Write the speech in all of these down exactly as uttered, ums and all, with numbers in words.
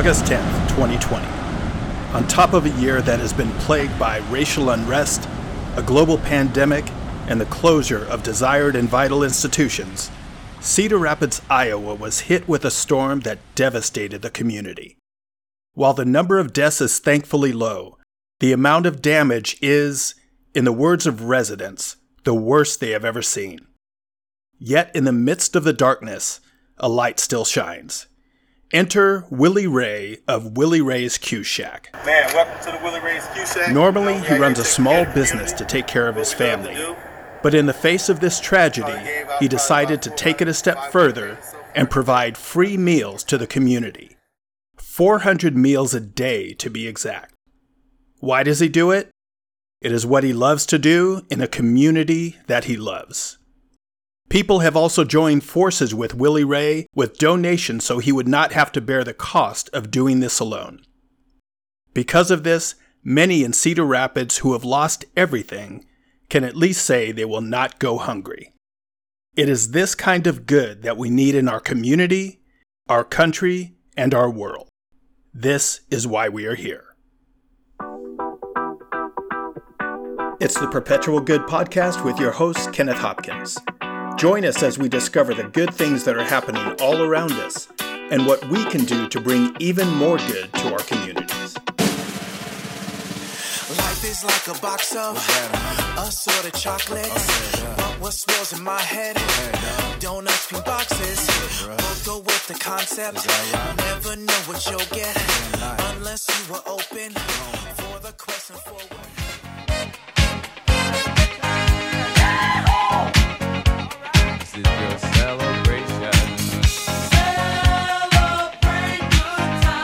August tenth, twenty twenty. On top of a year that has been plagued by racial unrest, a global pandemic, and the closure of desired and vital institutions, Cedar Rapids, Iowa was hit with a storm that devastated the community. While the number of deaths is thankfully low, the amount of damage is, in the words of residents, the worst they have ever seen. Yet in the midst of the darkness, a light still shines. Enter Willie Ray of Willie Ray's Q Shack. Man, welcome to the Willie Ray's Q Shack. Normally, he runs a small business to take care of his family. But in the face of this tragedy, he decided to take it a step further and provide free meals to the community. four hundred meals a day, to be exact. Why does he do it? It is what he loves to do in a community that he loves. People have also joined forces with Willie Ray with donations so he would not have to bear the cost of doing this alone. Because of this, many in Cedar Rapids who have lost everything can at least say they will not go hungry. It is this kind of good that we need in our community, our country, and our world. This is why we are here. It's the Perpetual Good Podcast with your host, Kenneth Hopkins. Join us as we discover the good things that are happening all around us and what we can do to bring even more good to our communities. Life is like a box of assorted chocolates, but what swirls in my head, donuts from boxes, both go with the concept, never know what you'll get, unless you were open for the quest and forward.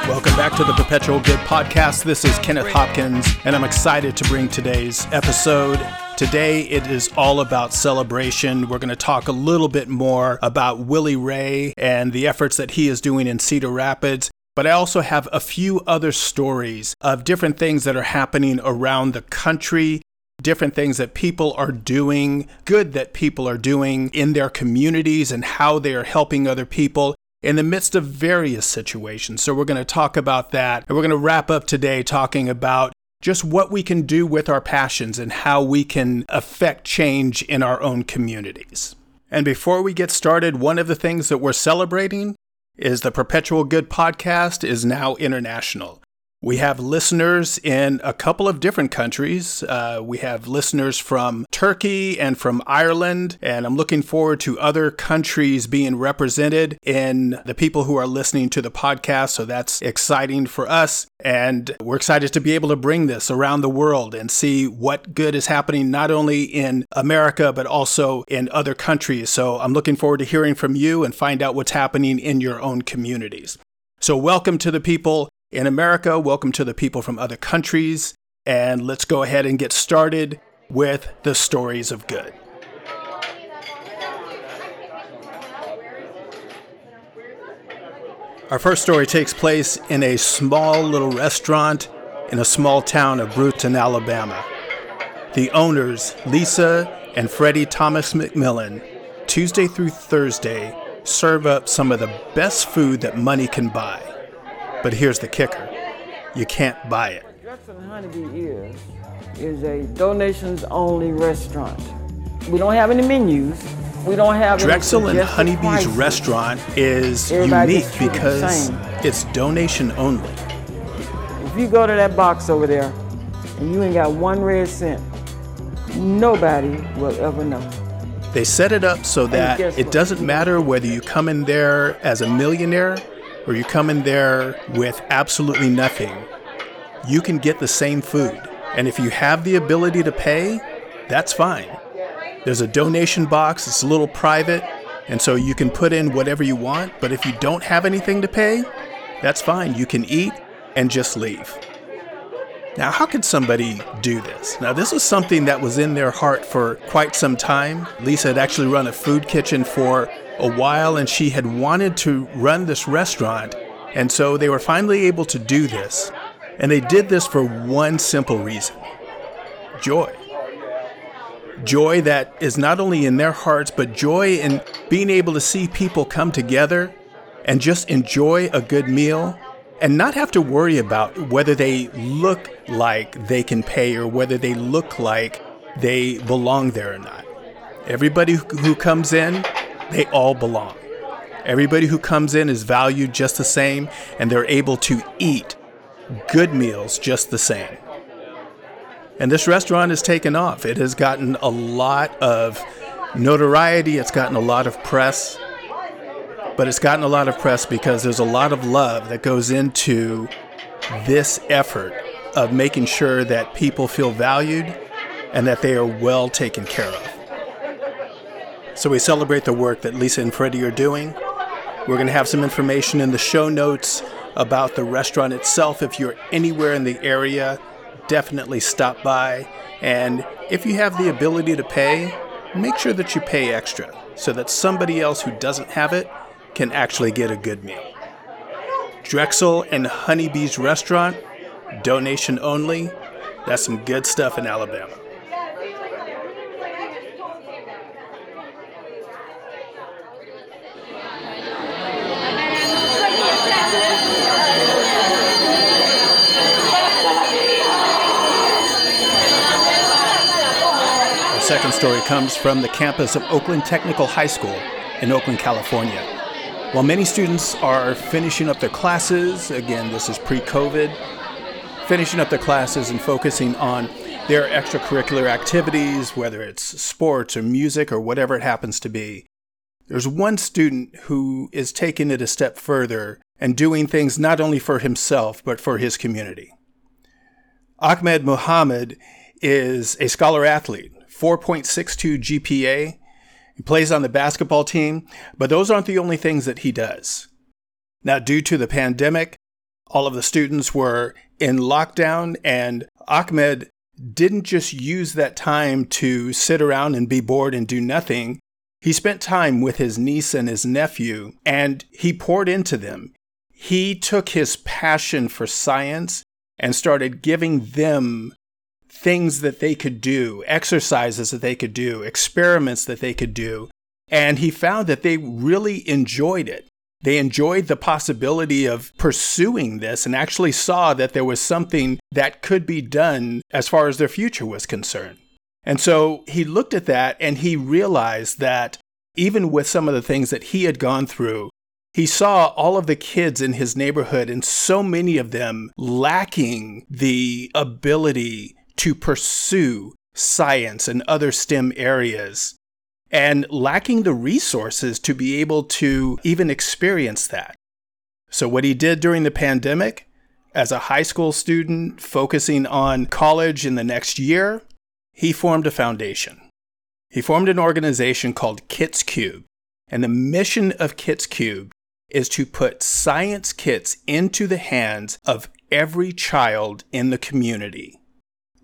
Welcome back to the Perpetual Good Podcast. This is Kenneth Hopkins, and I'm excited to bring today's episode. Today, it is all about celebration. We're going to talk a little bit more about Willie Ray and the efforts that he is doing in Cedar Rapids. But I also have a few other stories of different things that are happening around the country, different things that people are doing, good that people are doing in their communities and how they are helping other people in the midst of various situations. So we're going to talk about that. And we're going to wrap up today talking about just what we can do with our passions and how we can affect change in our own communities. And before we get started, one of the things that we're celebrating is the Perpetual Good Podcast is now international. We have listeners in a couple of different countries. Uh, we have listeners from Turkey and from Ireland, and I'm looking forward to other countries being represented in the people who are listening to the podcast, so that's exciting for us. And we're excited to be able to bring this around the world and see what good is happening not only in America, but also in other countries. So I'm looking forward to hearing from you and find out what's happening in your own communities. So welcome to the people in America, welcome to the people from other countries, and let's go ahead and get started with the stories of good. Our first story takes place in a small little restaurant in a small town of Brewton, Alabama. The owners, Lisa and Freddie Thomas McMillan, Tuesday through Thursday, serve up some of the best food that money can buy. But here's the kicker. You can't buy it. Drexel Honeybee Ears is a donations-only restaurant. We don't have any menus. We don't have Drexel any and Honeybee's restaurant is Everybody unique because it's donation only. If you go to that box over there and you ain't got one red cent, nobody will ever know. They set it up so that it doesn't matter whether you come in there as a millionaire or you come in there with absolutely nothing, you can get the same food. And if you have the ability to pay, that's fine. There's a donation box, it's a little private, and so you can put in whatever you want, but if you don't have anything to pay, that's fine. You can eat and just leave. Now, how could somebody do this? Now, this was something that was in their heart for quite some time. Lisa had actually run a food kitchen for a while, and she had wanted to run this restaurant, and so they were finally able to do this. And they did this for one simple reason: joy. Joy that is not only in their hearts, but joy in being able to see people come together and just enjoy a good meal and not have to worry about whether they look like they can pay or whether they look like they belong there or not. Everybody who comes in, they all belong. Everybody who comes in is valued just the same, and they're able to eat good meals just the same. And this restaurant has taken off. It has gotten a lot of notoriety. It's gotten a lot of press. But it's gotten a lot of press because there's a lot of love that goes into this effort of making sure that people feel valued and that they are well taken care of. So we celebrate the work that Lisa and Freddie are doing. We're going to have some information in the show notes about the restaurant itself. If you're anywhere in the area, definitely stop by. And if you have the ability to pay, make sure that you pay extra so that somebody else who doesn't have it can actually get a good meal. Drexel and Honeybee's Restaurant, donation only. That's some good stuff in Alabama. The second story comes from the campus of Oakland Technical High School in Oakland, California. While many students are finishing up their classes, again, this is pre-COVID, finishing up their classes and focusing on their extracurricular activities, whether it's sports or music or whatever it happens to be, there's one student who is taking it a step further and doing things not only for himself, but for his community. Ahmed Muhammad is a scholar-athlete. four point six two G P A. He plays on the basketball team, but those aren't the only things that he does. Now, due to the pandemic, all of the students were in lockdown, and Ahmed didn't just use that time to sit around and be bored and do nothing. He spent time with his niece and his nephew, and he poured into them. He took his passion for science and started giving them things that they could do, exercises that they could do, experiments that they could do. And he found that they really enjoyed it. They enjoyed the possibility of pursuing this and actually saw that there was something that could be done as far as their future was concerned. And so he looked at that and he realized that even with some of the things that he had gone through, he saw all of the kids in his neighborhood and so many of them lacking the ability to pursue science and other STEM areas, and lacking the resources to be able to even experience that. So what he did during the pandemic, as a high school student focusing on college in the next year, he formed a foundation. He formed an organization called Kits Cubed, and the mission of Kits Cubed is to put science kits into the hands of every child in the community.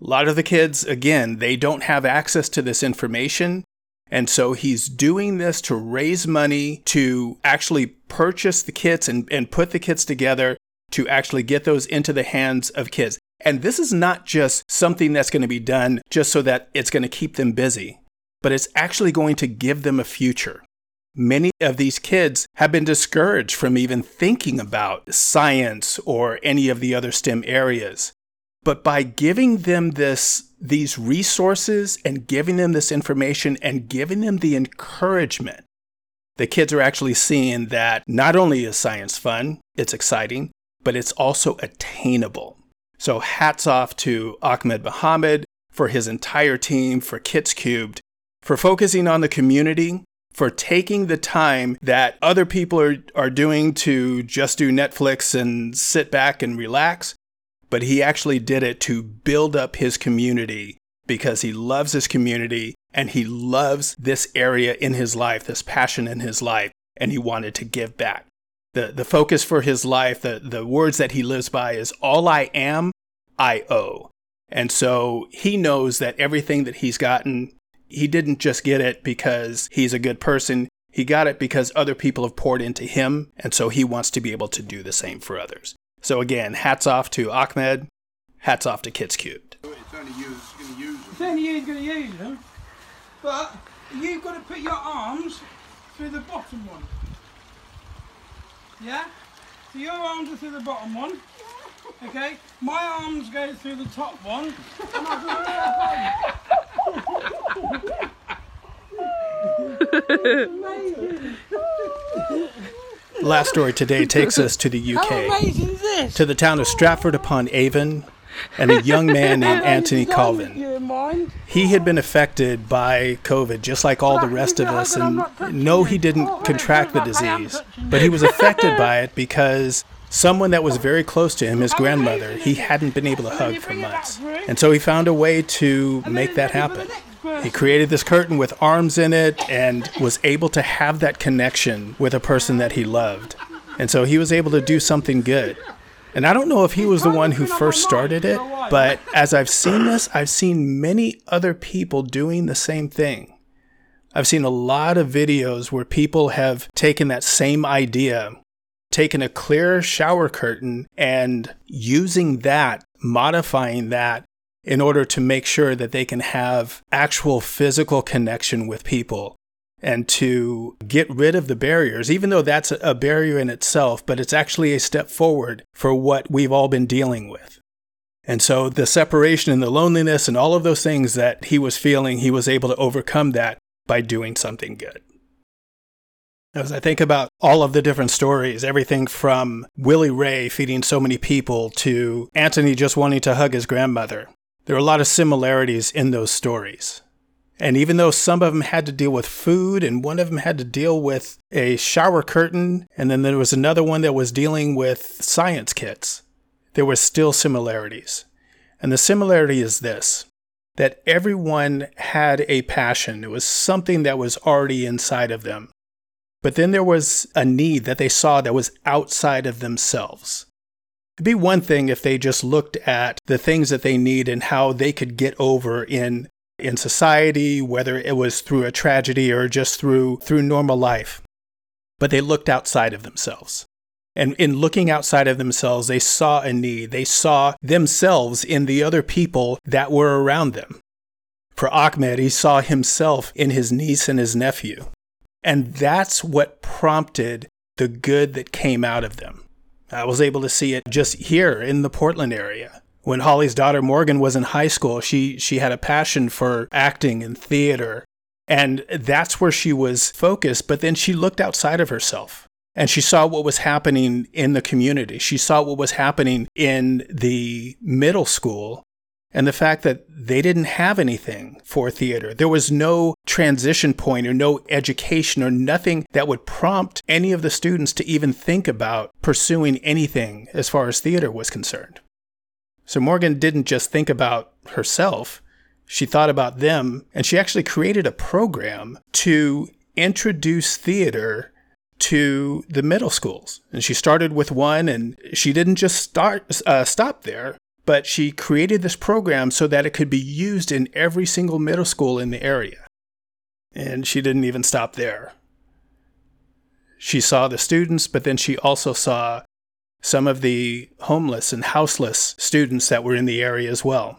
A lot of the kids, again, they don't have access to this information. And so he's doing this to raise money to actually purchase the kits and, and put the kits together to actually get those into the hands of kids. And this is not just something that's going to be done just so that it's going to keep them busy, but it's actually going to give them a future. Many of these kids have been discouraged from even thinking about science or any of the other STEM areas. But by giving them this, these resources and giving them this information and giving them the encouragement, the kids are actually seeing that not only is science fun, it's exciting, but it's also attainable. So hats off to Ahmed Muhammad, for his entire team, for Kits Cubed, for focusing on the community, for taking the time that other people are, are doing to just do Netflix and sit back and relax. But he actually did it to build up his community because he loves his community and he loves this area in his life, this passion in his life, and he wanted to give back. The, the focus for his life, the, the words that he lives by is, all I am, I owe. And so he knows that everything that he's gotten, he didn't just get it because he's a good person. He got it because other people have poured into him, and so he wants to be able to do the same for others. So again, hats off to Ahmed, hats off to Kits Cubed. It's only you that's going to use them. It's only you that's going to use them. But you've got to put your arms through the bottom one. Yeah? So your arms are through the bottom one. Okay? My arms go through the top one. And I amazing. Last story today takes us to the U K. How amazing is this? To the town of Stratford-upon-Avon and a young man named Anthony Colvin. He had been affected by COVID just like all the rest of us, and no, he didn't contract the disease, but he was affected by it because someone that was very close to him, his grandmother, he hadn't been able to hug for months. And so he found a way to make that happen. He created this curtain with arms in it and was able to have that connection with a person that he loved. And so he was able to do something good. And I don't know if he was the one who first started it, but as I've seen this, I've seen many other people doing the same thing. I've seen a lot of videos where people have taken that same idea, taken a clear shower curtain and using that, modifying that, in order to make sure that they can have actual physical connection with people and to get rid of the barriers, even though that's a barrier in itself, but it's actually a step forward for what we've all been dealing with. And so the separation and the loneliness and all of those things that he was feeling, he was able to overcome that by doing something good. As I think about all of the different stories, everything from Willie Ray feeding so many people to Anthony just wanting to hug his grandmother, there are a lot of similarities in those stories. And even though some of them had to deal with food and one of them had to deal with a shower curtain, and then there was another one that was dealing with science kits, there were still similarities. And the similarity is this, that everyone had a passion. It was something that was already inside of them. But then there was a need that they saw that was outside of themselves. It'd be one thing if they just looked at the things that they need and how they could get over in in society, whether it was through a tragedy or just through through normal life. But they looked outside of themselves. And in looking outside of themselves, they saw a need. They saw themselves in the other people that were around them. For Ahmed, he saw himself in his niece and his nephew. And that's what prompted the good that came out of them. I was able to see it just here in the Portland area. When Holly's daughter Morgan was in high school, she, she had a passion for acting and theater, and that's where she was focused, but then she looked outside of herself, and she saw what was happening in the community. She saw what was happening in the middle school, and the fact that they didn't have anything for theater. There was no transition point or no education or nothing that would prompt any of the students to even think about pursuing anything as far as theater was concerned. So Morgan didn't just think about herself. She thought about them, and she actually created a program to introduce theater to the middle schools. And she started with one, and she didn't just start uh, stop there. But she created this program so that it could be used in every single middle school in the area. And she didn't even stop there. She saw the students, but then she also saw some of the homeless and houseless students that were in the area as well.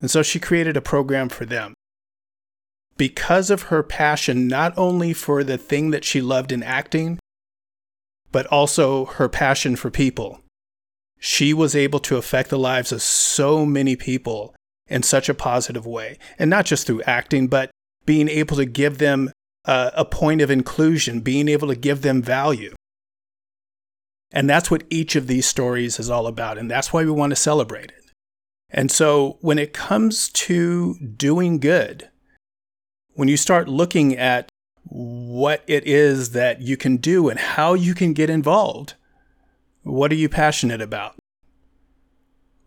And so she created a program for them. Because of her passion, not only for the thing that she loved in acting, but also her passion for people, she was able to affect the lives of so many people in such a positive way. And not just through acting, but being able to give them a, a point of inclusion, being able to give them value. And that's what each of these stories is all about. And that's why we want to celebrate it. And so when it comes to doing good, when you start looking at what it is that you can do and how you can get involved, what are you passionate about?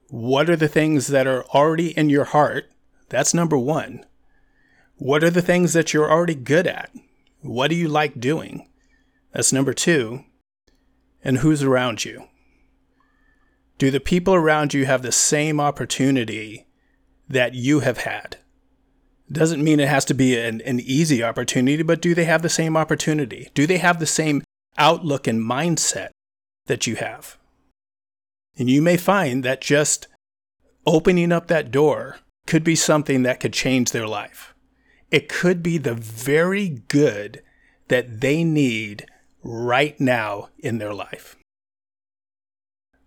What are the things that are already in your heart? That's number one. What are the things that you're already good at? What do you like doing? That's number two. And who's around you? Do the people around you have the same opportunity that you have had? Doesn't mean it has to be an, an easy opportunity, but do they have the same opportunity? Do they have the same outlook and mindset that you have? And you may find that just opening up that door could be something that could change their life. It could be the very good that they need right now in their life.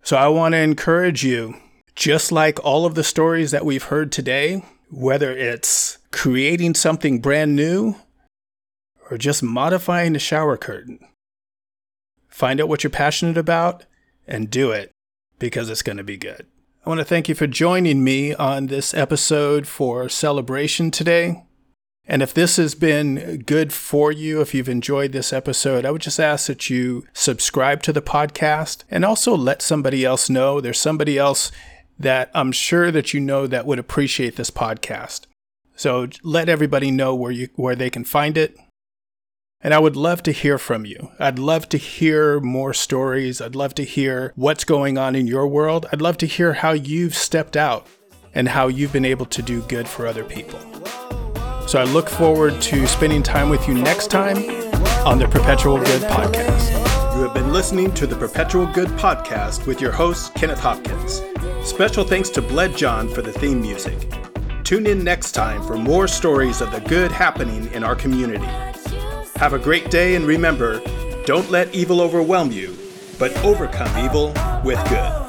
So I want to encourage you, just like all of the stories that we've heard today, whether it's creating something brand new or just modifying the shower curtain, find out what you're passionate about and do it, because it's going to be good. I want to thank you for joining me on this episode for celebration today. And if this has been good for you, if you've enjoyed this episode, I would just ask that you subscribe to the podcast and also let somebody else know. There's somebody else that I'm sure that you know that would appreciate this podcast. So let everybody know where you where they can find it. And I would love to hear from you. I'd love to hear more stories. I'd love to hear what's going on in your world. I'd love to hear how you've stepped out and how you've been able to do good for other people. So I look forward to spending time with you next time on the Perpetual Good Podcast. You have been listening to the Perpetual Good Podcast with your host, Kenneth Hopkins. Special thanks to Bled John for the theme music. Tune in next time for more stories of the good happening in our community. Have a great day, and remember, don't let evil overwhelm you, but overcome evil with good.